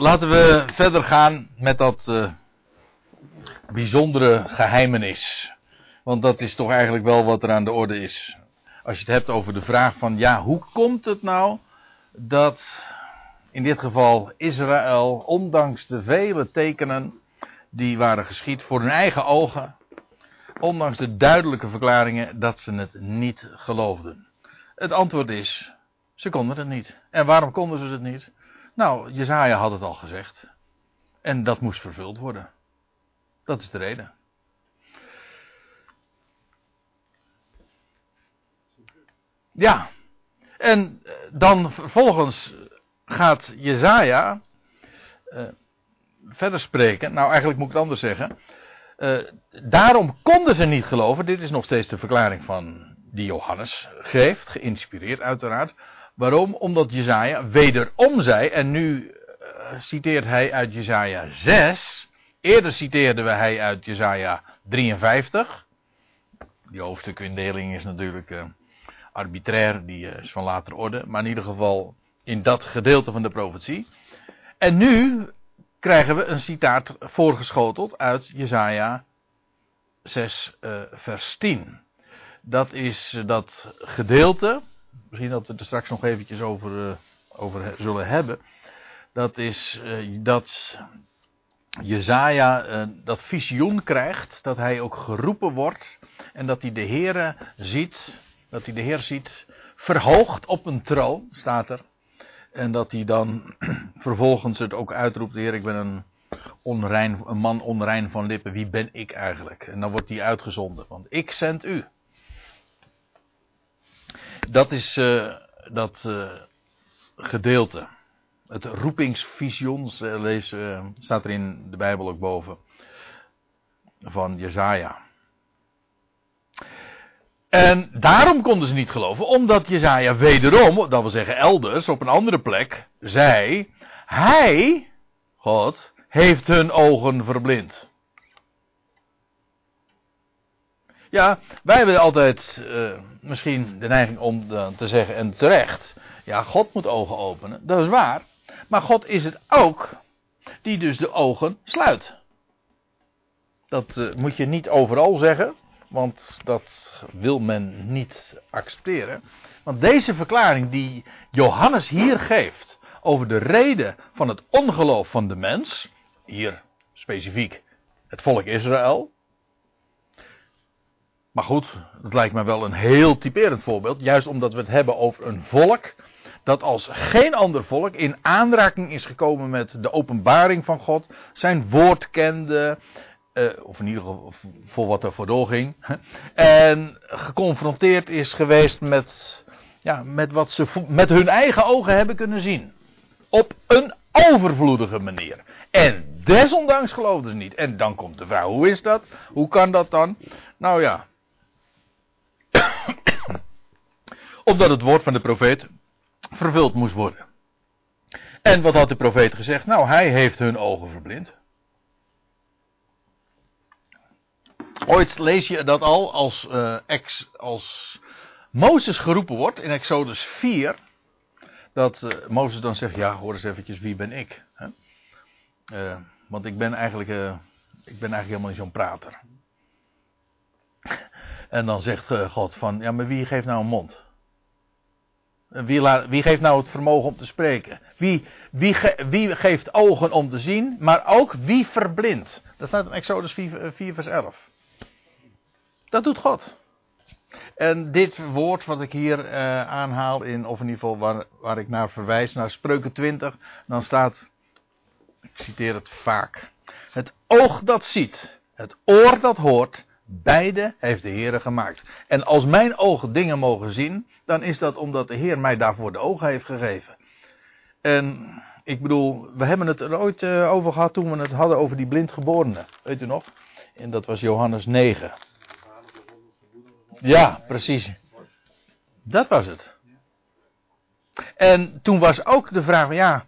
Laten we verder gaan met dat bijzondere geheimenis. Want dat is toch eigenlijk wel wat er aan de orde is. Als je het hebt over de vraag van, ja, hoe komt het nou dat in dit geval Israël, ondanks de vele tekenen die waren geschied voor hun eigen ogen, ondanks de duidelijke verklaringen, dat ze het niet geloofden. Het antwoord is, ze konden het niet. En waarom konden ze het niet? Nou, Jesaja had het al gezegd. En dat moest vervuld worden. Dat is de reden. Ja. En dan vervolgens gaat Jesaja verder spreken. Nou, eigenlijk moet ik het anders zeggen. Daarom konden ze niet geloven. Dit is nog steeds de verklaring van die Johannes geeft. Geïnspireerd uiteraard. Waarom? Omdat Jesaja wederom zei, en nu citeert hij uit Jesaja 6. Eerder citeerden we hij uit Jesaja 53. Die hoofdstukindeling is natuurlijk arbitrair, die is van later orde. Maar in ieder geval in dat gedeelte van de profetie. En nu krijgen we een citaat voorgeschoteld uit Jesaja 6 vers 10. Dat is dat gedeelte. Misschien dat we het er straks nog eventjes over zullen hebben. Dat is dat Jesaja dat visioen krijgt. Dat hij ook geroepen wordt. En dat hij de Heere ziet. Dat hij de Heer ziet verhoogd op een troon, staat er. En dat hij dan vervolgens het ook uitroept. Heer, ik ben een man onrein van lippen. Wie ben ik eigenlijk? En dan wordt hij uitgezonden. Want ik zend u. Dat is dat gedeelte. Het roepingsvisioen staat er in de Bijbel ook boven. Van Jesaja. En daarom konden ze niet geloven. Omdat Jesaja wederom, dat wil zeggen elders, op een andere plek, zei: Hij, God, heeft hun ogen verblind. Ja, wij hebben altijd misschien de neiging om te zeggen, en terecht, ja, God moet ogen openen. Dat is waar. Maar God is het ook die dus de ogen sluit. Dat moet je niet overal zeggen, want dat wil men niet accepteren. Want deze verklaring die Johannes hier geeft over de reden van het ongeloof van de mens, hier specifiek het volk Israël. Maar goed, dat lijkt mij wel een heel typerend voorbeeld. Juist omdat we het hebben over een volk dat als geen ander volk in aanraking is gekomen met de openbaring van God. Zijn woord kende, of in ieder geval voor wat er voor doorging. En geconfronteerd is geweest met wat ze met hun eigen ogen hebben kunnen zien. Op een overvloedige manier. En desondanks geloofden ze niet. En dan komt de vraag, hoe is dat? Hoe kan dat dan? Nou ja. Omdat het woord van de profeet vervuld moest worden. En wat had de profeet gezegd? Nou, hij heeft hun ogen verblind. Ooit lees je dat al als Mozes geroepen wordt in Exodus 4. Dat Mozes dan zegt, ja, hoor eens eventjes, wie ben ik? Hè? Want ik ben eigenlijk helemaal niet zo'n prater. En dan zegt God van, ja, maar wie geeft nou een mond? Wie geeft nou het vermogen om te spreken? Wie geeft ogen om te zien, maar ook wie verblindt? Dat staat in Exodus 4 vers 11. Dat doet God. En dit woord wat ik hier aanhaal, of in ieder geval waar ik naar verwijs, naar Spreuken 20, dan staat, ik citeer het vaak, het oog dat ziet, het oor dat hoort, beide heeft de Heer gemaakt. En als mijn ogen dingen mogen zien, dan is dat omdat de Heer mij daarvoor de ogen heeft gegeven. En ik bedoel, we hebben het er ooit over gehad toen we het hadden over die blindgeborenen. Weet u nog? En dat was Johannes 9. Ja, precies. Dat was het. En toen was ook de vraag, ja,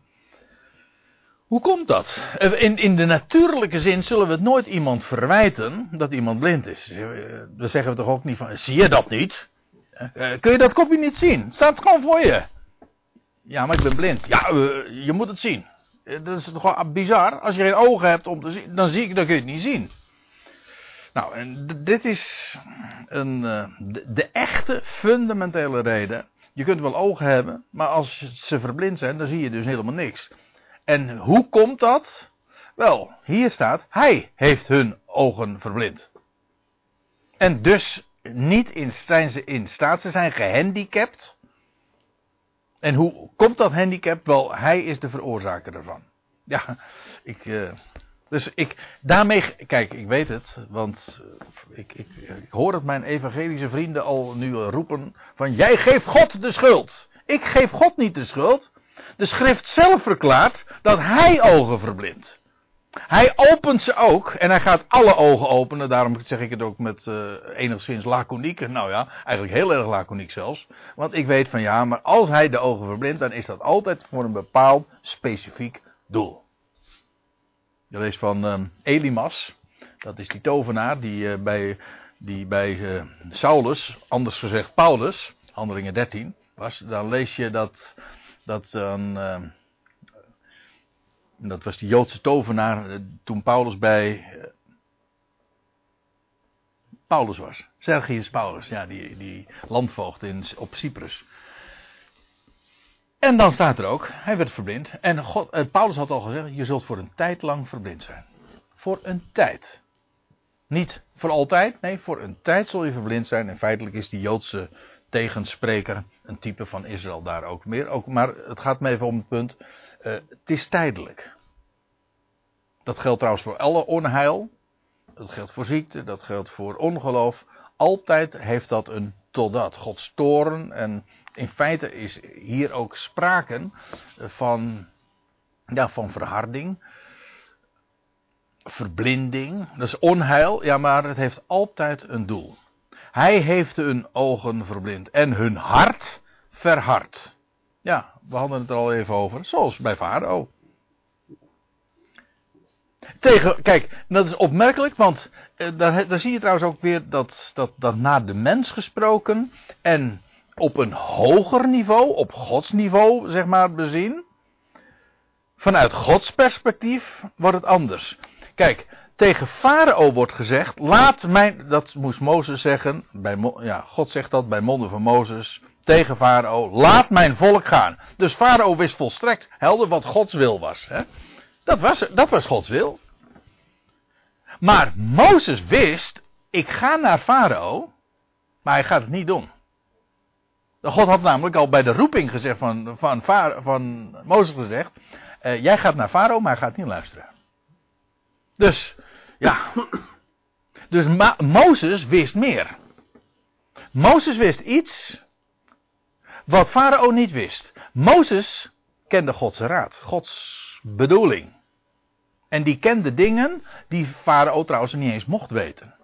hoe komt dat? In de natuurlijke zin zullen we het nooit iemand verwijten dat iemand blind is. Dan zeggen we toch ook niet van, zie je dat niet? Kun je dat kopje niet zien? Staat gewoon voor je. Ja, maar ik ben blind. Ja, je moet het zien. Dat is gewoon bizar. Als je geen ogen hebt om te zien, dan kun je het niet zien. Nou, en dit is de echte fundamentele reden. Je kunt wel ogen hebben, maar als ze verblind zijn, dan zie je dus helemaal niks. En hoe komt dat? Wel, hier staat, hij heeft hun ogen verblind. En dus niet in staat, ze zijn gehandicapt. En hoe komt dat handicap? Wel, hij is de veroorzaker ervan. Ja, daarmee, kijk, ik weet het, want ik hoor dat mijn evangelische vrienden al nu roepen van, jij geeft God de schuld. Ik geef God niet de schuld. De schrift zelf verklaart dat hij ogen verblindt. Hij opent ze ook en hij gaat alle ogen openen. Daarom zeg ik het ook met enigszins laconiek. Nou ja, eigenlijk heel erg laconiek zelfs. Want ik weet van ja, maar als hij de ogen verblindt, dan is dat altijd voor een bepaald specifiek doel. Je leest van Elimas. Dat is die tovenaar die bij Saulus, anders gezegd Paulus, Handelingen 13 was. Dan lees je dat was die Joodse tovenaar toen Paulus bij Paulus was. Sergius Paulus, ja, die landvoogd op Cyprus. En dan staat er ook, hij werd verblind. En Paulus had al gezegd, je zult voor een tijd lang verblind zijn. Voor een tijd. Niet voor altijd, nee, voor een tijd zul je verblind zijn. En feitelijk is die Joodse tegenspreker een type van Israël daar ook meer. Maar het gaat me even om het punt. Het is tijdelijk. Dat geldt trouwens voor alle onheil. Dat geldt voor ziekte, dat geldt voor ongeloof. Altijd heeft dat een totdat. Gods toorn. En in feite is hier ook sprake van verharding. Verblinding. Dat is onheil. Ja, maar het heeft altijd een doel. Hij heeft hun ogen verblind en hun hart verhard. Ja, we hadden het er al even over. Zoals bij Farao. Kijk, dat is opmerkelijk, want daar zie je trouwens ook weer dat naar de mens gesproken en op een hoger niveau, op Gods niveau, zeg maar, bezien. Vanuit Gods perspectief wordt het anders. Kijk, tegen Farao wordt gezegd, dat moest Mozes zeggen, God zegt dat bij monden van Mozes, tegen Farao, laat mijn volk gaan. Dus Farao wist volstrekt helder wat Gods wil was. Hè? Dat was Gods wil. Maar Mozes wist, ik ga naar Farao, maar hij gaat het niet doen. God had namelijk al bij de roeping gezegd van Mozes gezegd, jij gaat naar Farao, maar hij gaat niet luisteren. Dus, ja. Dus Mozes wist meer. Mozes wist iets wat Farao niet wist. Mozes kende Gods raad, Gods bedoeling. En die kende dingen die Farao trouwens niet eens mocht weten.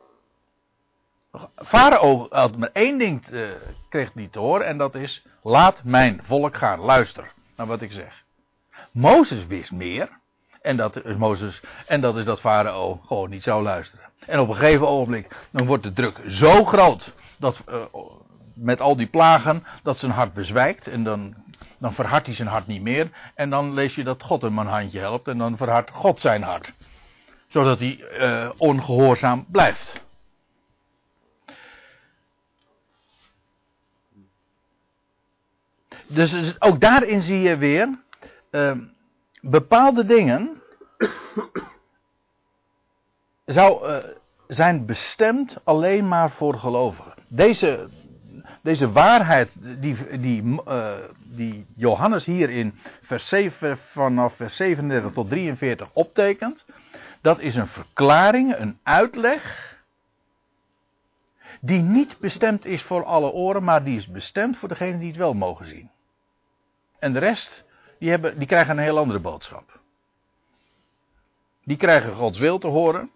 Farao had maar één ding kreeg niet te horen en dat is, laat mijn volk gaan, luister naar wat ik zeg. Mozes wist meer. En dat is dat Farao gewoon niet zou luisteren. En op een gegeven ogenblik, dan wordt de druk zo groot, dat met al die plagen, dat zijn hart bezwijkt. En dan verhardt hij zijn hart niet meer. En dan lees je dat God hem een handje helpt. En dan verhardt God zijn hart. Zodat hij ongehoorzaam blijft. Dus ook daarin zie je weer bepaalde dingen zijn bestemd alleen maar voor gelovigen. Deze waarheid die Johannes hier in vers 7, vanaf vers 37 tot 43 optekent, dat is een verklaring, een uitleg die niet bestemd is voor alle oren, maar die is bestemd voor degenen die het wel mogen zien. En de rest, die krijgen een heel andere boodschap. Die krijgen Gods wil te horen,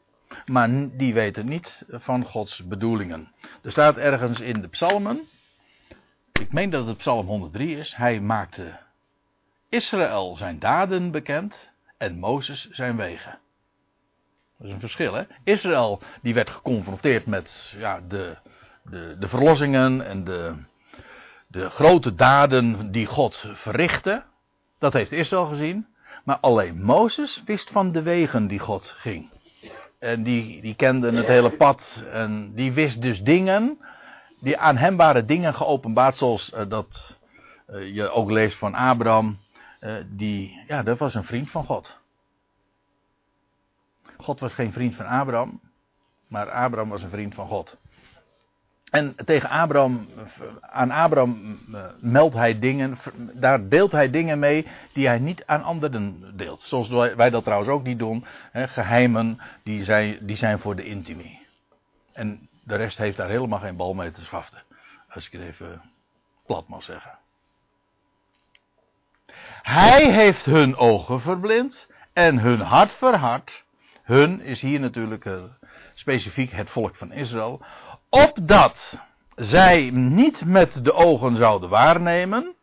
maar die weten niet van Gods bedoelingen. Er staat ergens in de psalmen, ik meen dat het psalm 103 is, hij maakte Israël zijn daden bekend en Mozes zijn wegen. Dat is een verschil, hè? Israël die werd geconfronteerd met de verlossingen en de grote daden die God verrichtte. Dat heeft Israël gezien. Maar alleen Mozes wist van de wegen die God ging. En die kende het hele pad. En die wist dus dingen. Die aan hem waren dingen geopenbaard. Zoals dat je ook leest van Abraham. Dat was een vriend van God. God was geen vriend van Abraham. Maar Abraham was een vriend van God. En tegen Abraham, aan Abraham meldt hij dingen, daar deelt hij dingen mee die hij niet aan anderen deelt. Zoals wij dat trouwens ook niet doen. Hè, geheimen die zijn voor de intimi. En de rest heeft daar helemaal geen bal mee te schaften. Als ik het even plat mag zeggen. Hij heeft hun ogen verblind en hun hart verhard. Hun is hier natuurlijk specifiek het volk van Israël. Opdat zij niet met de ogen zouden waarnemen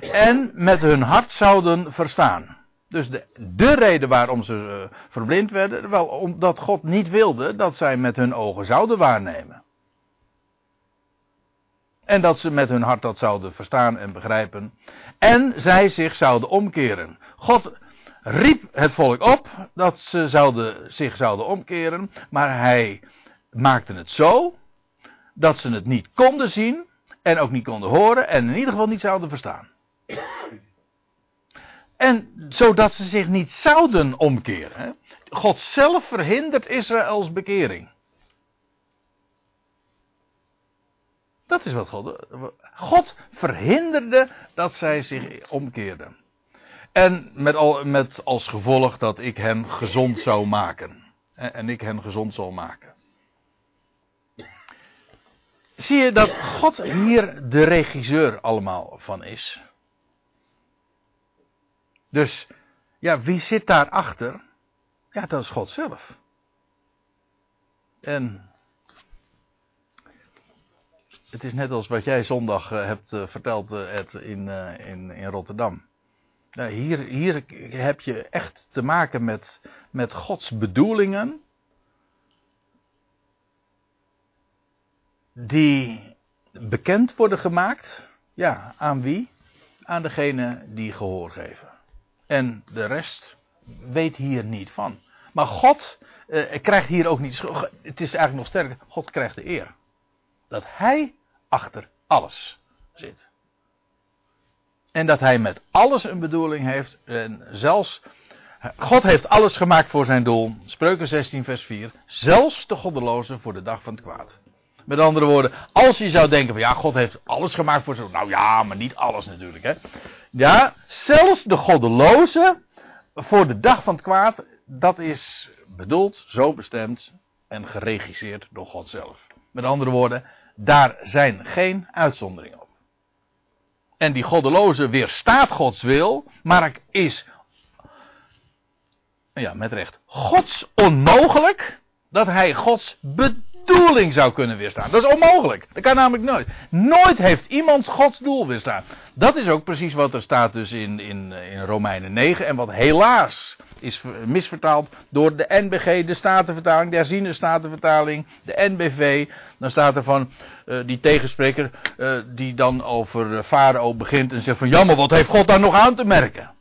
en met hun hart zouden verstaan. Dus de reden waarom ze verblind werden, wel omdat God niet wilde dat zij met hun ogen zouden waarnemen. En dat ze met hun hart dat zouden verstaan en begrijpen. En zij zich zouden omkeren. God riep het volk op dat ze zich zouden omkeren, maar hij maakten het zo dat ze het niet konden zien en ook niet konden horen en in ieder geval niet zouden verstaan. En zodat ze zich niet zouden omkeren. God zelf verhindert Israëls bekering. Dat is wat God verhinderde dat zij zich omkeerden. En met als gevolg dat ik hen gezond zou maken. En ik hen gezond zal maken. Zie je dat God hier de regisseur allemaal van is? Dus, ja, wie zit daarachter? Ja, dat is God zelf. En het is net als wat jij zondag hebt verteld, Ed, in Rotterdam. Nou, hier heb je echt te maken met Gods bedoelingen. Die bekend worden gemaakt. Ja, aan wie? Aan degene die gehoor geven. En de rest weet hier niet van. Maar God krijgt hier ook niet... Het is eigenlijk nog sterker. God krijgt de eer. Dat hij achter alles zit. En dat hij met alles een bedoeling heeft. En zelfs... God heeft alles gemaakt voor zijn doel. Spreuken 16 vers 4. Zelfs de goddelozen voor de dag van het kwaad. Met andere woorden, als je zou denken van ja, God heeft alles gemaakt voor zo. Nou ja, maar niet alles natuurlijk, hè. Ja, zelfs de goddeloze voor de dag van het kwaad, dat is bedoeld, zo bestemd en geregisseerd door God zelf. Met andere woorden, daar zijn geen uitzonderingen op. En die goddeloze weerstaat Gods wil, maar is, ja, met recht, Gods onmogelijk dat hij Gods bedoeling zou kunnen weerstaan. Dat is onmogelijk. Dat kan namelijk nooit. Nooit heeft iemand Gods doel weerstaan. Dat is ook precies wat er staat dus in Romeinen 9. En wat helaas is misvertaald door de NBG, de Statenvertaling, de herziene Statenvertaling, de NBV. Dan staat er van die tegenspreker die dan over Farao begint en zegt van ja, maar wat heeft God daar nog aan te merken?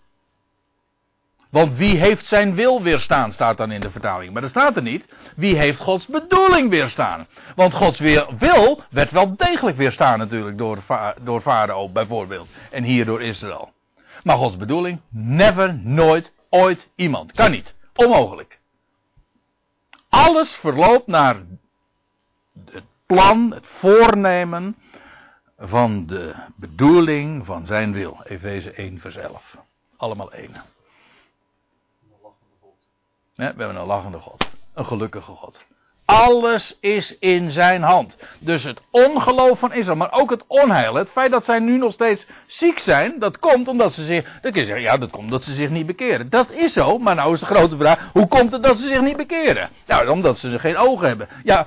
Want wie heeft zijn wil weerstaan, staat dan in de vertaling. Maar dat staat er niet. Wie heeft Gods bedoeling weerstaan? Want Gods wil werd wel degelijk weerstaan natuurlijk door Farao bijvoorbeeld. En hier door Israël. Maar Gods bedoeling, never, nooit, ooit iemand. Kan niet. Onmogelijk. Alles verloopt naar het plan, het voornemen van de bedoeling van zijn wil. Efeze 1 vers 11. Allemaal één. We hebben een lachende God. Een gelukkige God. Alles is in zijn hand. Dus het ongeloof van Israël. Maar ook het onheil. Het feit dat zij nu nog steeds ziek zijn. Dat komt omdat ze zich... Dan kun je zeggen, ja, dat komt omdat ze zich niet bekeren. Dat is zo. Maar nou is de grote vraag. Hoe komt het dat ze zich niet bekeren? Nou, omdat ze geen ogen hebben. Ja,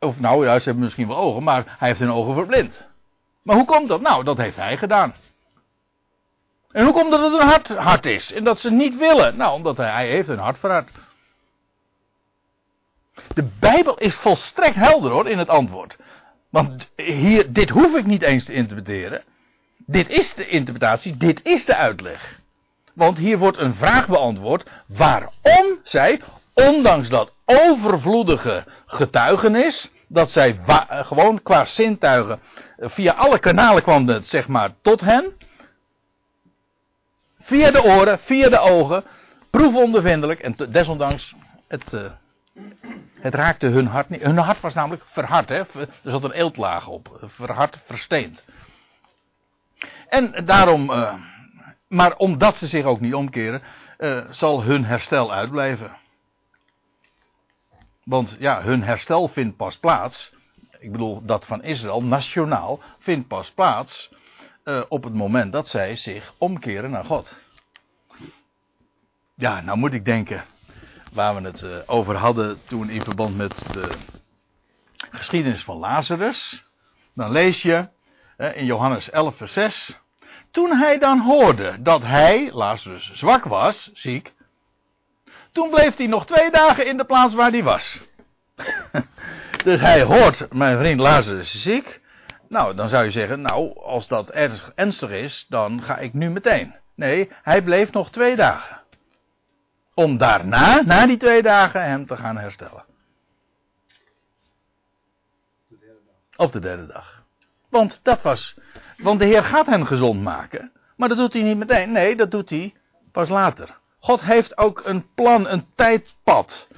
of nou ja, ze hebben misschien wel ogen. Maar hij heeft hun ogen verblind. Maar hoe komt dat? Nou, dat heeft hij gedaan. En hoe komt dat het een hart is? En dat ze niet willen? Nou, omdat hij heeft een hart verhard. De Bijbel is volstrekt helder hoor, in het antwoord. Want hier, dit hoef ik niet eens te interpreteren. Dit is de interpretatie, dit is de uitleg. Want hier wordt een vraag beantwoord waarom zij, ondanks dat overvloedige getuigenis, dat zij gewoon qua zintuigen, via alle kanalen kwam het zeg maar tot hen, via de oren, via de ogen, proefondervindelijk en desondanks het raakte hun hart niet. Hun hart was namelijk verhard, hè? Er zat een eeltlaag op, verhard, versteend. En daarom, maar omdat ze zich ook niet omkeren, zal hun herstel uitblijven. Want ja, hun herstel vindt pas plaats, ik bedoel dat van Israël, nationaal, vindt pas plaats op het moment dat zij zich omkeren naar God. Ja, nou moet ik denken, waar we het over hadden toen in verband met de geschiedenis van Lazarus. Dan lees je in Johannes 11 vers 6. Toen hij dan hoorde dat hij, Lazarus, zwak was, ziek. Toen bleef hij nog 2 dagen in de plaats waar hij was. Dus hij hoort, mijn vriend Lazarus is ziek. Nou, dan zou je zeggen, nou, als dat ernstig is, dan ga ik nu meteen. Nee, hij bleef nog 2 dagen. Om daarna, na die 2 dagen, hem te gaan herstellen. Op de derde dag. Want de Heer gaat hen gezond maken. Maar dat doet hij niet meteen. Nee, dat doet hij pas later. God heeft ook een plan, een tijdpad.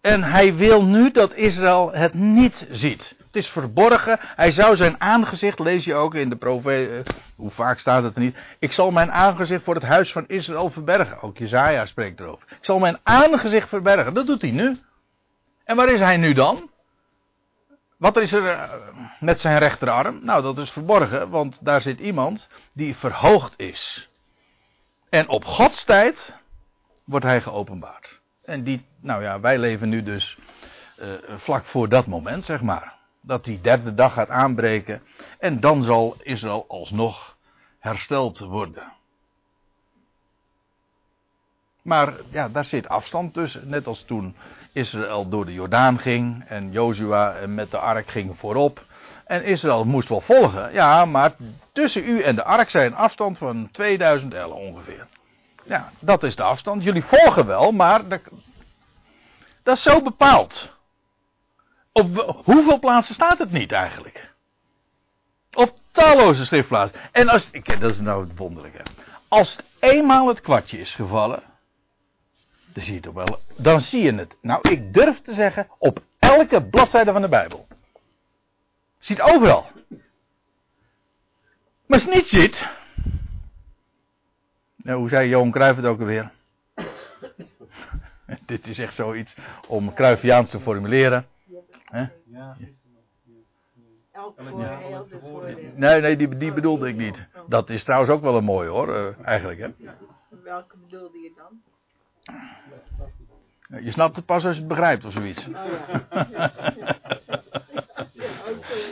En hij wil nu dat Israël het niet ziet. Het is verborgen. Hij zou zijn aangezicht, lees je ook in de profeet, hoe vaak staat het er niet. Ik zal mijn aangezicht voor het huis van Israël verbergen. Ook Jesaja spreekt erover. Ik zal mijn aangezicht verbergen. Dat doet hij nu. En waar is hij nu dan? Wat is er met zijn rechterarm? Nou, dat is verborgen, want daar zit iemand die verhoogd is. En op Gods tijd wordt hij geopenbaard. En die, nou ja, wij leven nu dus vlak voor dat moment, zeg maar. Dat die 3e dag gaat aanbreken. En dan zal Israël alsnog hersteld worden. Maar ja, daar zit afstand tussen. Net als toen Israël door de Jordaan ging. En Jozua met de ark ging voorop. En Israël moest wel volgen. Ja, maar tussen u en de ark zijn afstand van 2000 ellen ongeveer. Ja, dat is de afstand. Jullie volgen wel, maar dat is zo bepaald. Op hoeveel plaatsen staat het niet eigenlijk? Op talloze schriftplaatsen. En als, dat is nou het wonderlijke. Als eenmaal het kwartje is gevallen, dan zie je het wel. Dan zie je het. Nou, ik durf te zeggen, op elke bladzijde van de Bijbel. Zie het overal. Maar als het niet ziet, nou, hoe zei Johan Cruijff het ook alweer? Dit is echt zoiets om Cruijffiaans te formuleren. He? Ja. Nee, die bedoelde ik niet. Dat is trouwens ook wel een mooie hoor, eigenlijk. Hè? Welke bedoelde je dan? Je snapt het pas als je het begrijpt of zoiets. Oh,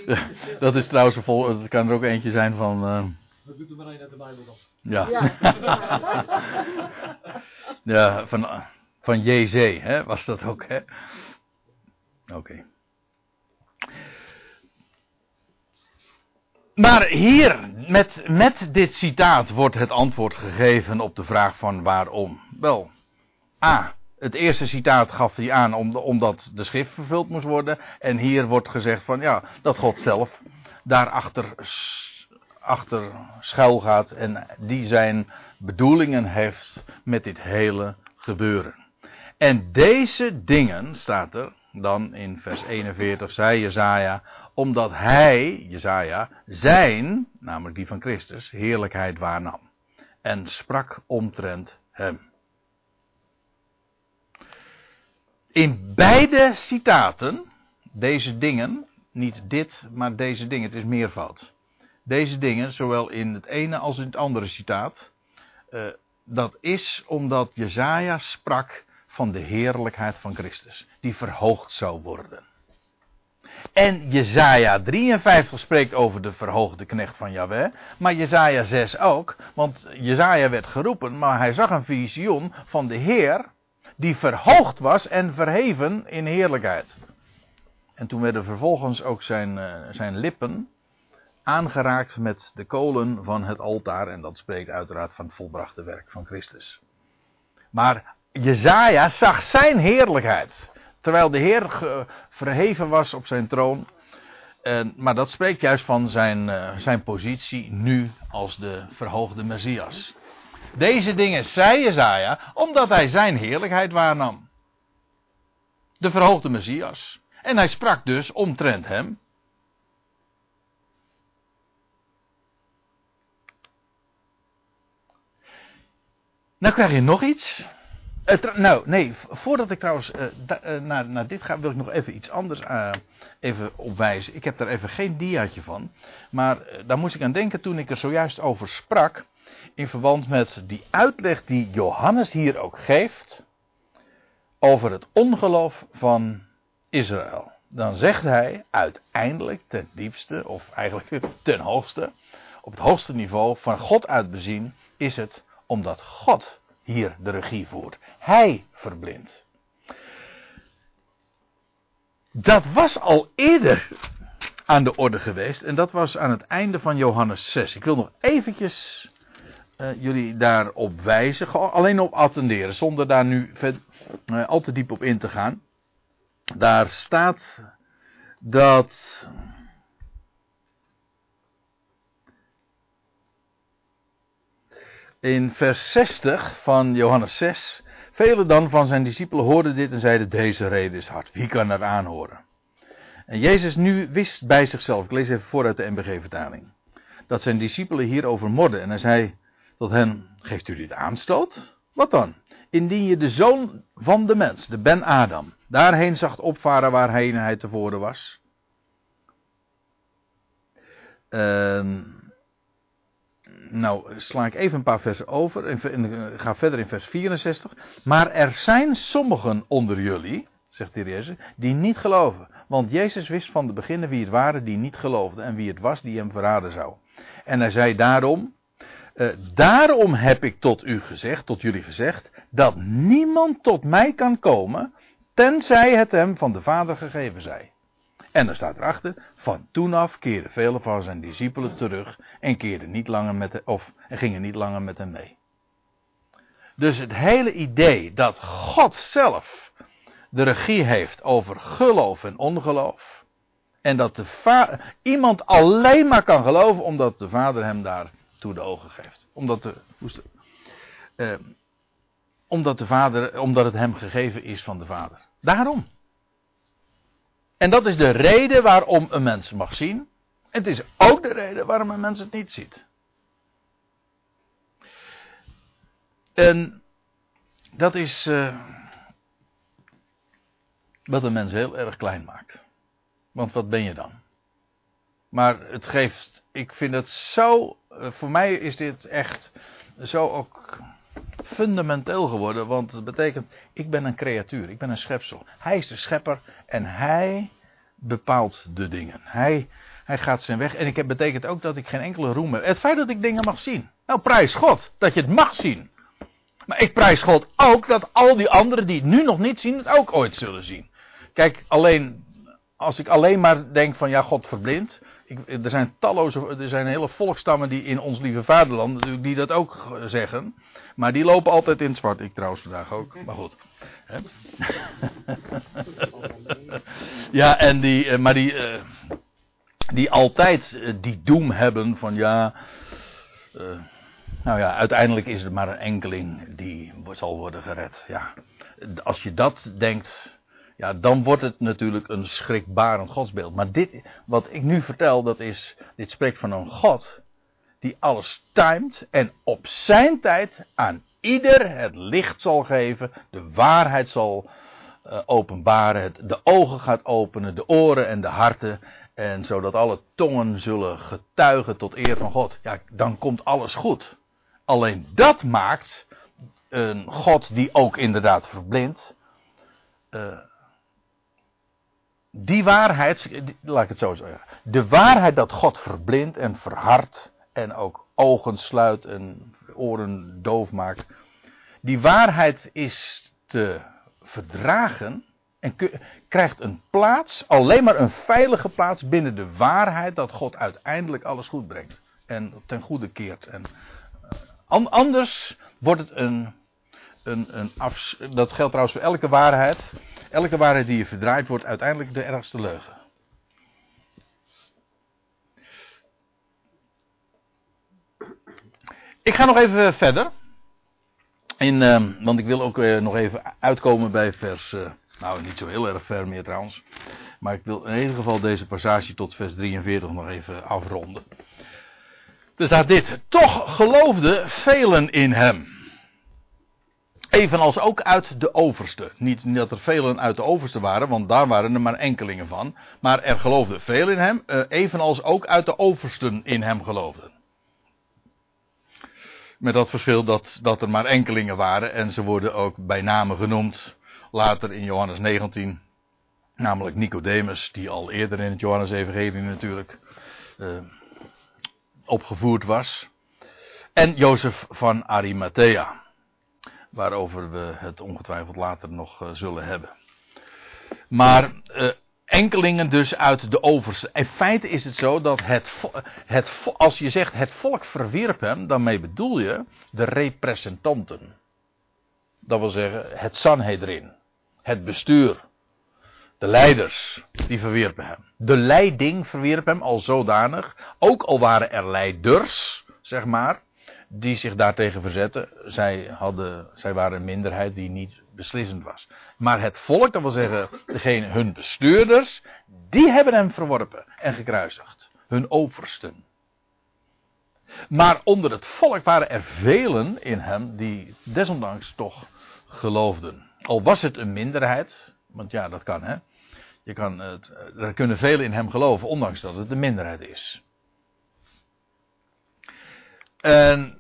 ja. Dat is trouwens een dat kan er ook eentje zijn van... Dat doet er maar één uit de Bijbel dan. Ja. Ja, van JC, hè, was dat ook, hè? Oké. Maar hier, met dit citaat, wordt het antwoord gegeven op de vraag van waarom. Wel, het eerste citaat gaf hij aan omdat de schrift vervuld moest worden. En hier wordt gezegd van ja, dat God zelf daarachter schuil gaat. En die zijn bedoelingen heeft met dit hele gebeuren. En deze dingen, staat er dan in vers 41, zei Jesaja, omdat hij, Jesaja, zijn, namelijk die van Christus, heerlijkheid waarnam. En sprak omtrent hem. In beide citaten, deze dingen, niet dit, maar deze dingen, het is meervoud. Deze dingen, zowel in het ene als in het andere citaat, dat is omdat Jesaja sprak van de heerlijkheid van Christus, die verhoogd zou worden. En Jesaja 53 spreekt over de verhoogde knecht van Jahweh, maar Jesaja 6 ook, want Jesaja werd geroepen, maar hij zag een visioen van de Heer, die verhoogd was en verheven in heerlijkheid. En toen werden vervolgens ook zijn lippen aangeraakt met de kolen van het altaar. En dat spreekt uiteraard van het volbrachte werk van Christus. Maar Jesaja zag zijn heerlijkheid. Terwijl de Heer verheven was op zijn troon. Maar dat spreekt juist van zijn positie nu als de verhoogde Messias. Deze dingen zei Jesaja omdat hij zijn heerlijkheid waarnam. De verhoogde Messias. En hij sprak dus omtrent hem. Nou krijg je nog iets. Voordat ik trouwens naar dit ga, wil ik nog even iets anders even opwijzen. Ik heb daar even geen diaatje van. Maar daar moest ik aan denken toen ik er zojuist over sprak. In verband met die uitleg die Johannes hier ook geeft. Over het ongeloof van Israël. Dan zegt hij uiteindelijk ten diepste, of eigenlijk ten hoogste. Op het hoogste niveau van God uit bezien is het omdat God hier de regie voert. Hij verblindt. Dat was al eerder aan de orde geweest. En dat was aan het einde van Johannes 6. Ik wil nog eventjes jullie daarop wijzen. Alleen op attenderen. Zonder daar nu al te diep op in te gaan. Daar staat dat... In vers 60 van Johannes 6. Velen dan van zijn discipelen hoorden dit en zeiden: deze reden is hard. Wie kan er aanhoren? En Jezus nu wist bij zichzelf. Ik lees even vooruit de NBG-vertaling. Dat zijn discipelen hierover morden. En hij zei tot hen: geeft u dit aanstoot? Wat dan? Indien je de zoon van de mens, de Ben Adam, daarheen zag opvaren waarheen hij tevoren was. Nou, sla ik even een paar versen over en ga verder in vers 64. Maar er zijn sommigen onder jullie, zegt de Jezus, die niet geloven. Want Jezus wist van de beginnen wie het waren die niet geloofden en wie het was die hem verraden zou. En hij zei daarom heb ik tot jullie gezegd, dat niemand tot mij kan komen, tenzij het hem van de Vader gegeven zij. En dan staat erachter, van toen af keerden velen van zijn discipelen terug en gingen niet langer met hem mee. Dus het hele idee dat God zelf de regie heeft over geloof en ongeloof. En dat iemand alleen maar kan geloven omdat de Vader hem daartoe de ogen geeft. Omdat het hem gegeven is van de Vader. Daarom. En dat is de reden waarom een mens mag zien. En het is ook de reden waarom een mens het niet ziet. En dat is wat een mens heel erg klein maakt. Want wat ben je dan? Maar het geeft, ik vind het zo, voor mij is dit echt zo ook fundamenteel geworden, want het betekent ik ben een creatuur, ik ben een schepsel. Hij is de schepper en hij bepaalt de dingen. Hij gaat zijn weg en betekent ook dat ik geen enkele roem heb. Het feit dat ik dingen mag zien. Nou, prijs God dat je het mag zien. Maar ik prijs God ook dat al die anderen die het nu nog niet zien, het ook ooit zullen zien. Kijk, als ik alleen maar denk van ja, God verblindt. Er zijn hele volkstammen die in ons lieve vaderland natuurlijk die dat ook zeggen. Maar die lopen altijd in het zwart. Ik trouwens vandaag ook. Maar goed. Hè? Ja, en die altijd die doem hebben van ja... Nou ja, uiteindelijk is er maar een enkeling die zal worden gered. Ja. Als je dat denkt... Ja, dan wordt het natuurlijk een schrikbarend godsbeeld. Maar dit, wat ik nu vertel, dit spreekt van een God die alles timet en op zijn tijd aan ieder het licht zal geven, de waarheid zal openbaren, de ogen gaat openen, de oren en de harten, en zodat alle tongen zullen getuigen tot eer van God. Ja, dan komt alles goed. Alleen dat maakt een God die ook inderdaad verblindt, die waarheid, laat ik het zo zeggen. De waarheid dat God verblindt en verhardt en ook ogen sluit en oren doof maakt. Die waarheid is te verdragen en en krijgt een plaats, alleen maar een veilige plaats binnen de waarheid dat God uiteindelijk alles goed brengt en ten goede keert. En anders wordt het dat geldt trouwens voor elke waarheid. Elke waarheid die je verdraait wordt uiteindelijk de ergste leugen. Ik ga nog even verder. Want ik wil ook nog even uitkomen bij vers... nou, niet zo heel erg ver meer trouwens. Maar ik wil in ieder geval deze passage tot vers 43 nog even afronden. Er staat dit. Toch geloofden velen in hem. Evenals ook uit de overste. Niet dat er velen uit de overste waren, want daar waren er maar enkelingen van. Maar er geloofden velen in hem. Evenals ook uit de oversten in hem geloofden. Met dat verschil dat er maar enkelingen waren. En ze worden ook bij namen genoemd. Later in Johannes 19. Namelijk Nicodemus. Die al eerder in het Johannes-evangelie natuurlijk opgevoerd was. En Jozef van Arimathea. Waarover we het ongetwijfeld later nog zullen hebben. Maar enkelingen dus uit de overste. In feite is het zo dat als je zegt het volk verwierp hem, daarmee bedoel je de representanten. Dat wil zeggen het Sanhedrin, het bestuur, de leiders die verwierpen hem. De leiding verwierp hem al zodanig, ook al waren er leiders, zeg maar, die zich daartegen verzetten. Zij waren een minderheid die niet beslissend was. Maar het volk, dat wil zeggen hun bestuurders, die hebben hem verworpen en gekruisigd. Hun oversten. Maar onder het volk waren er velen in hem die desondanks toch geloofden. Al was het een minderheid, want ja, dat kan hè. Er kunnen velen in hem geloven, ondanks dat het een minderheid is. En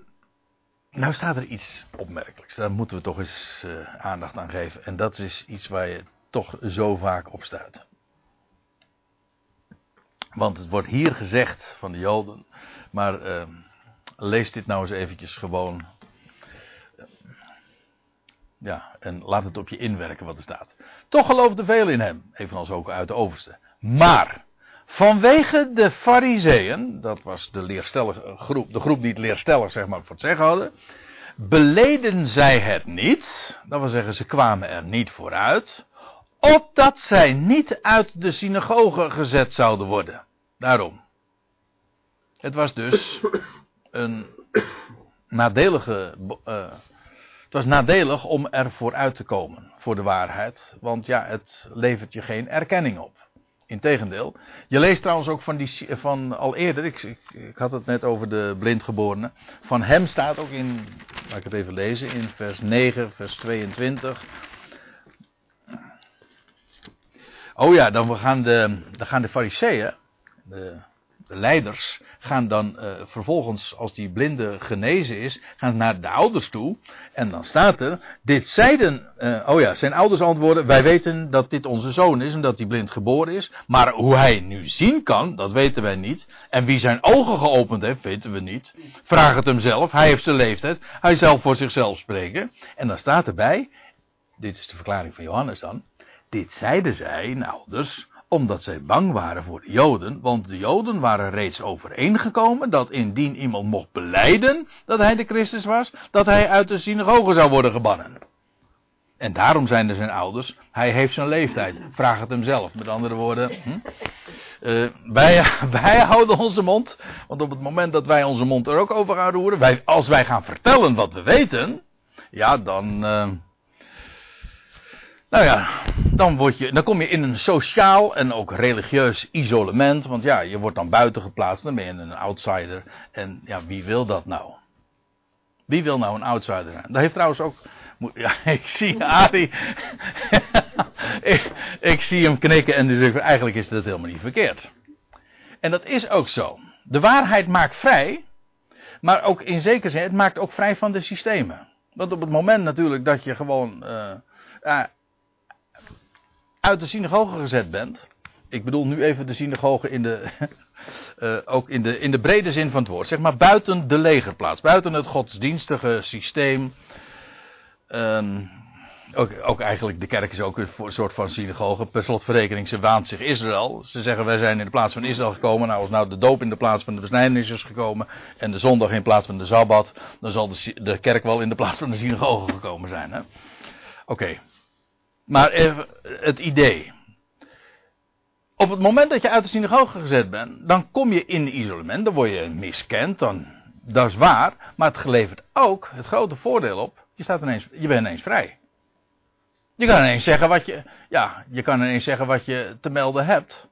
nou staat er iets opmerkelijks. Daar moeten we toch eens aandacht aan geven. En dat is iets waar je toch zo vaak op stuit. Want het wordt hier gezegd van de Joden. Maar lees dit nou eens eventjes gewoon. Ja, en laat het op je inwerken wat er staat. Toch geloofden velen in hem. Evenals ook uit de overste. Maar... vanwege de fariseeën, dat was de leerstellige groep, de groep die het leerstellig zeg maar voor het zeggen hadden, beleden zij het niet, dat wil zeggen ze kwamen er niet vooruit, opdat zij niet uit de synagoge gezet zouden worden. Daarom. Het was dus een het was nadelig om er vooruit te komen voor de waarheid, want ja, het levert je geen erkenning op. Integendeel, je leest trouwens ook van al eerder, ik had het net over de blindgeborene. Van hem staat ook in, laat ik het even lezen, in vers 9, vers 22. Oh ja, dan gaan de fariseeën, de leiders, gaan dan vervolgens, als die blinde genezen is, gaan naar de ouders toe. En dan staat er, dit zeiden, zijn ouders antwoorden, wij weten dat dit onze zoon is en dat hij blind geboren is. Maar hoe hij nu zien kan, dat weten wij niet. En wie zijn ogen geopend heeft, weten we niet. Vraag het hem zelf, hij heeft zijn leeftijd, hij zal voor zichzelf spreken. En dan staat erbij, dit is de verklaring van Johannes dan, dit zeiden zij, de ouders, omdat zij bang waren voor de Joden, want de Joden waren reeds overeengekomen dat indien iemand mocht belijden dat hij de Christus was, dat hij uit de synagoge zou worden gebannen. En daarom zeiden zijn ouders, hij heeft zijn leeftijd, vraag het hem zelf. Met andere woorden, wij houden onze mond, want op het moment dat wij onze mond er ook over gaan roeren, als wij gaan vertellen wat we weten, ja dan... Nou ja, dan kom je in een sociaal en ook religieus isolement. Want ja, je wordt dan buiten geplaatst, dan ben je een outsider. En ja, wie wil dat nou? Wie wil nou een outsider zijn? Dat heeft trouwens ook... Ja, ik zie Arie... ik zie hem knikken en die zegt, eigenlijk is dat helemaal niet verkeerd. En dat is ook zo. De waarheid maakt vrij, maar ook in zekere zin, het maakt ook vrij van de systemen. Want op het moment natuurlijk dat je gewoon... uit de synagoge gezet bent. Ik bedoel nu even de synagoge in de ook in de brede zin van het woord. Zeg maar buiten de legerplaats. Buiten het godsdienstige systeem. Ook eigenlijk, de kerk is ook een soort van synagoge. Per slotverrekening, ze waant zich Israël. Ze zeggen, wij zijn in de plaats van Israël gekomen. Nou, als nou de doop in de plaats van de besnijdenis is gekomen en de zondag in plaats van de sabbat, dan zal de kerk wel in de plaats van de synagoge gekomen zijn. Oké. Maar even het idee. Op het moment dat je uit de synagoge gezet bent, dan kom je in isolement, dan word je miskend, dat is waar, maar het levert ook het grote voordeel op, je bent ineens vrij. Je kan ineens zeggen wat je te melden hebt.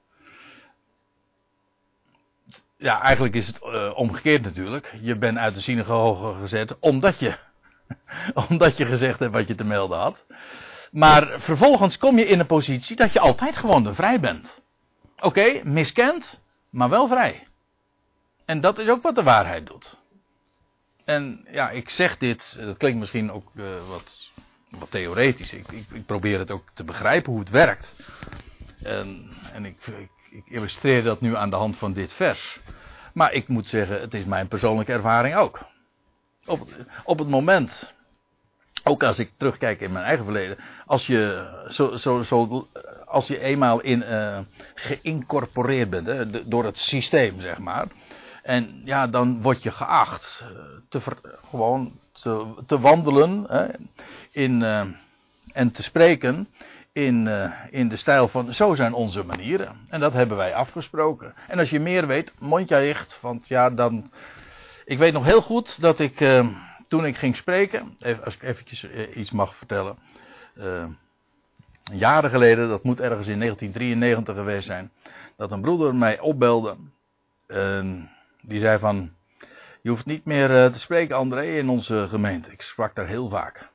Ja, eigenlijk is het omgekeerd natuurlijk. Je bent uit de synagoge gezet omdat je gezegd hebt wat je te melden had. Maar vervolgens kom je in een positie dat je altijd gewoon vrij bent. Oké, miskend, maar wel vrij. En dat is ook wat de waarheid doet. En ja, ik zeg dit, dat klinkt misschien ook wat theoretisch. Ik probeer het ook te begrijpen hoe het werkt. En ik illustreer dat nu aan de hand van dit vers. Maar ik moet zeggen, het is mijn persoonlijke ervaring ook. Op het moment, ook als ik terugkijk in mijn eigen verleden, als je eenmaal geïncorporeerd bent, door het systeem, zeg maar, en ja, dan word je geacht te wandelen, en te spreken in de stijl van, zo zijn onze manieren. En dat hebben wij afgesproken. En als je meer weet, mond jij dicht, want ja, dan... Ik weet nog heel goed dat ik... toen ik ging spreken, als ik eventjes iets mag vertellen, jaren geleden, dat moet ergens in 1993 geweest zijn, dat een broeder mij opbelde, die zei van, je hoeft niet meer te spreken, André, in onze gemeente. Ik sprak daar heel vaak.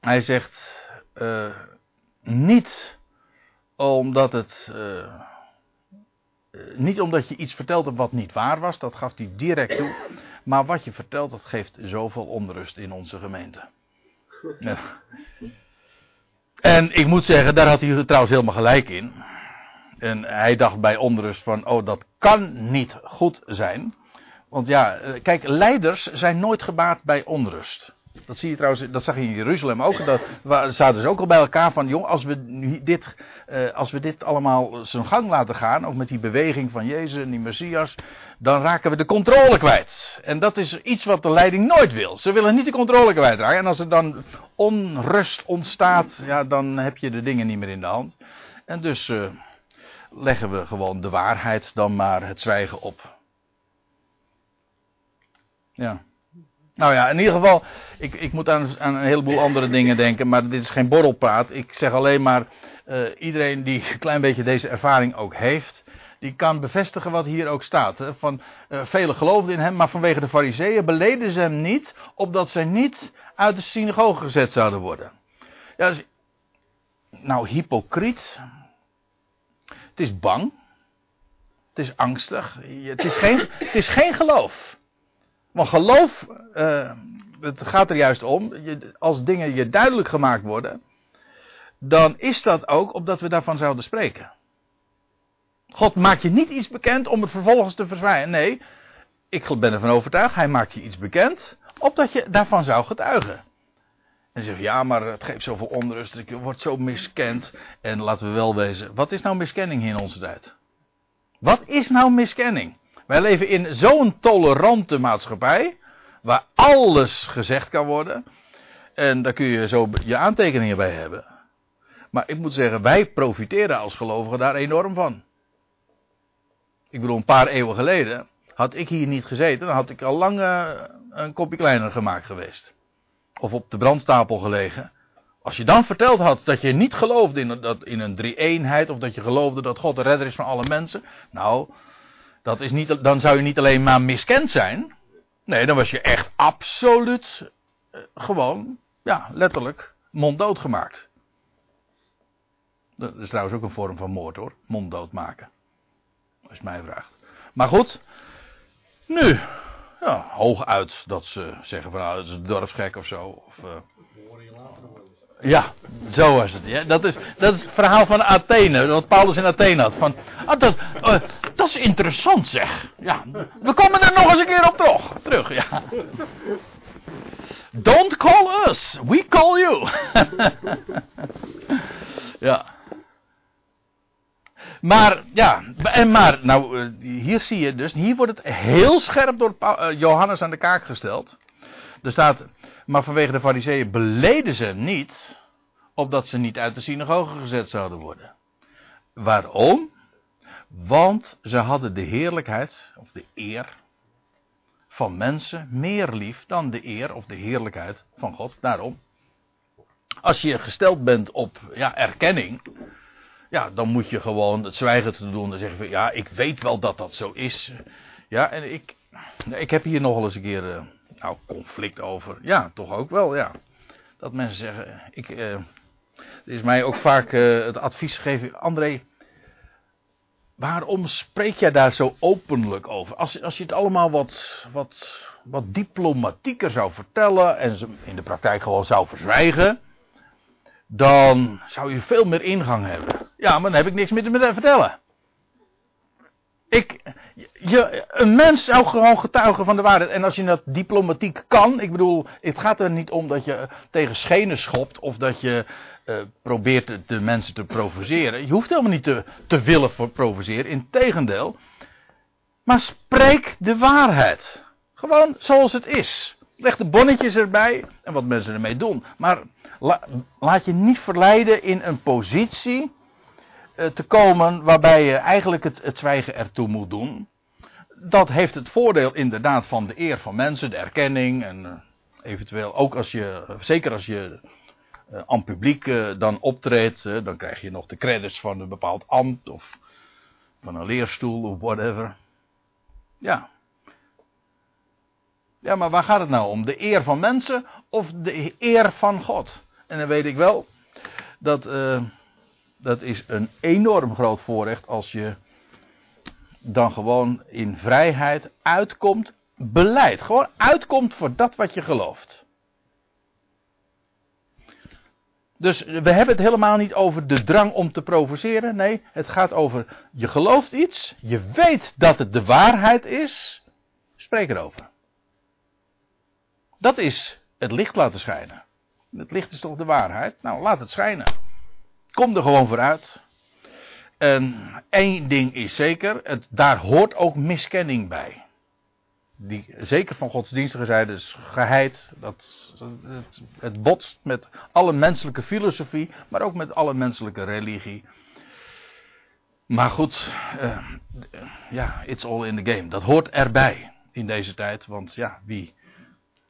Hij zegt, niet omdat je iets verteld hebt wat niet waar was, dat gaf hij direct toe. Maar wat je vertelt, dat geeft zoveel onrust in onze gemeente. Ja. En ik moet zeggen, daar had hij trouwens helemaal gelijk in. En hij dacht bij onrust van, dat kan niet goed zijn. Want ja, kijk, leiders zijn nooit gebaat bij onrust. Dat zie je trouwens, dat zag je in Jeruzalem ook. Daar zaten ze ook al bij elkaar van, jong, als we dit allemaal zijn gang laten gaan, ook met die beweging van Jezus en die Messias, dan raken we de controle kwijt. En dat is iets wat de leiding nooit wil. Ze willen niet de controle kwijtraken. En als er dan onrust ontstaat, ja, dan heb je de dingen niet meer in de hand. En dus leggen we gewoon de waarheid dan maar het zwijgen op. Ja. Nou ja, in ieder geval, ik moet aan een heleboel andere dingen denken, maar dit is geen borrelpraat. Ik zeg alleen maar, iedereen die een klein beetje deze ervaring ook heeft, die kan bevestigen wat hier ook staat. Hè? Van, velen geloofden in hem, maar vanwege de fariseeën beleden ze hem niet, opdat zij niet uit de synagoge gezet zouden worden. Ja, dat is, nou, hypocriet. Het is bang. Het is angstig. Het is geen geloof. Want geloof, het gaat er juist om, als dingen je duidelijk gemaakt worden, dan is dat ook opdat we daarvan zouden spreken. God maakt je niet iets bekend om het vervolgens te verzwijgen. Nee, ik ben ervan overtuigd, hij maakt je iets bekend, opdat je daarvan zou getuigen. En ze zegt, ja, maar het geeft zoveel onrust, je wordt zo miskend. En laten we wel wezen, wat is nou miskenning hier in onze tijd? Wat is nou miskenning? Wij leven in zo'n tolerante maatschappij, waar alles gezegd kan worden. En daar kun je zo je aantekeningen bij hebben. Maar ik moet zeggen, wij profiteren als gelovigen daar enorm van. Ik bedoel, een paar eeuwen geleden had ik hier niet gezeten, dan had ik al lang een kopje kleiner gemaakt geweest. Of op de brandstapel gelegen. Als je dan verteld had dat je niet geloofde in een drie-eenheid, of dat je geloofde dat God de redder is van alle mensen, nou... Dat is niet, dan zou je niet alleen maar miskend zijn. Nee, dan was je echt absoluut gewoon, ja, letterlijk monddood gemaakt. Dat is trouwens ook een vorm van moord, hoor. Monddood maken. Dat is mijn vraag. Maar goed, nu, ja, hooguit dat ze zeggen van, nou, dat is een dorpsgek of zo. We horen je later nog wel eens. Ja, zo was het. Ja. Dat is het verhaal van Athene, wat Paulus in Athene had. Van, dat is interessant, zeg. Ja, we komen er nog eens een keer op terug. Ja. Don't call us, we call you. Ja. Maar, ja, nou, hier zie je dus, hier wordt het heel scherp door Johannes aan de kaak gesteld. Er staat, maar vanwege de fariseeën beleden ze niet, opdat ze niet uit de synagoge gezet zouden worden. Waarom? Want ze hadden de heerlijkheid, of de eer, van mensen meer lief dan de eer of de heerlijkheid van God. Daarom, als je gesteld bent op erkenning, ja, dan moet je gewoon het zwijgen te doen en zeggen van, ja, ik weet wel dat dat zo is. Ja, en ik heb hier nogal eens een keer conflict over. Ja, toch ook wel, ja. Dat mensen zeggen, er is mij ook vaak het advies gegeven, André, waarom spreek jij daar zo openlijk over? Als je het allemaal wat diplomatieker zou vertellen en ze in de praktijk gewoon zou verzwijgen, dan zou je veel meer ingang hebben. Ja, maar dan heb ik niks meer te vertellen. Een mens zou gewoon getuigen van de waarheid. En als je dat diplomatiek kan, ik bedoel, het gaat er niet om dat je tegen schenen schopt of dat je probeert de mensen te provoceren. Je hoeft helemaal niet te willen provoceren, integendeel. Maar spreek de waarheid. Gewoon zoals het is. Leg de bonnetjes erbij en wat mensen ermee doen. Maar laat je niet verleiden in een positie te komen waarbij je eigenlijk het zwijgen ertoe moet doen. Dat heeft het voordeel inderdaad van de eer van mensen, de erkenning en eventueel ook zeker als je aan publiek dan optreedt, dan krijg je nog de credits van een bepaald ambt of van een leerstoel of whatever. Ja. Ja, maar waar gaat het nou om? De eer van mensen of de eer van God? En dan weet ik wel dat dat is een enorm groot voorrecht als je dan gewoon in vrijheid uitkomt, beleid. Gewoon uitkomt voor dat wat je gelooft. Dus we hebben het helemaal niet over de drang om te provoceren. Nee, het gaat over je gelooft iets, je weet dat het de waarheid is, spreek erover. Dat is het licht laten schijnen. Het licht is toch de waarheid? Nou, laat het schijnen. Kom er gewoon vooruit. En één ding is zeker, daar hoort ook miskenning bij. Die, zeker van godsdienstige zijde, is geheid. Het botst met alle menselijke filosofie, maar ook met alle menselijke religie. Maar goed, it's all in the game. Dat hoort erbij in deze tijd, want ja, wie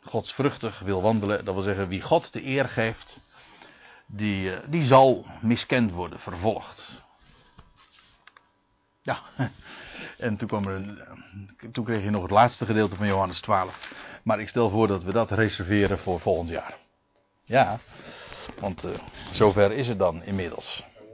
godsvruchtig wil wandelen, dat wil zeggen wie God de eer geeft, die zal miskend worden, vervolgd. Ja, en toen kreeg je nog het laatste gedeelte van Johannes 12. Maar ik stel voor dat we dat reserveren voor volgend jaar. Ja, want zover is het dan inmiddels.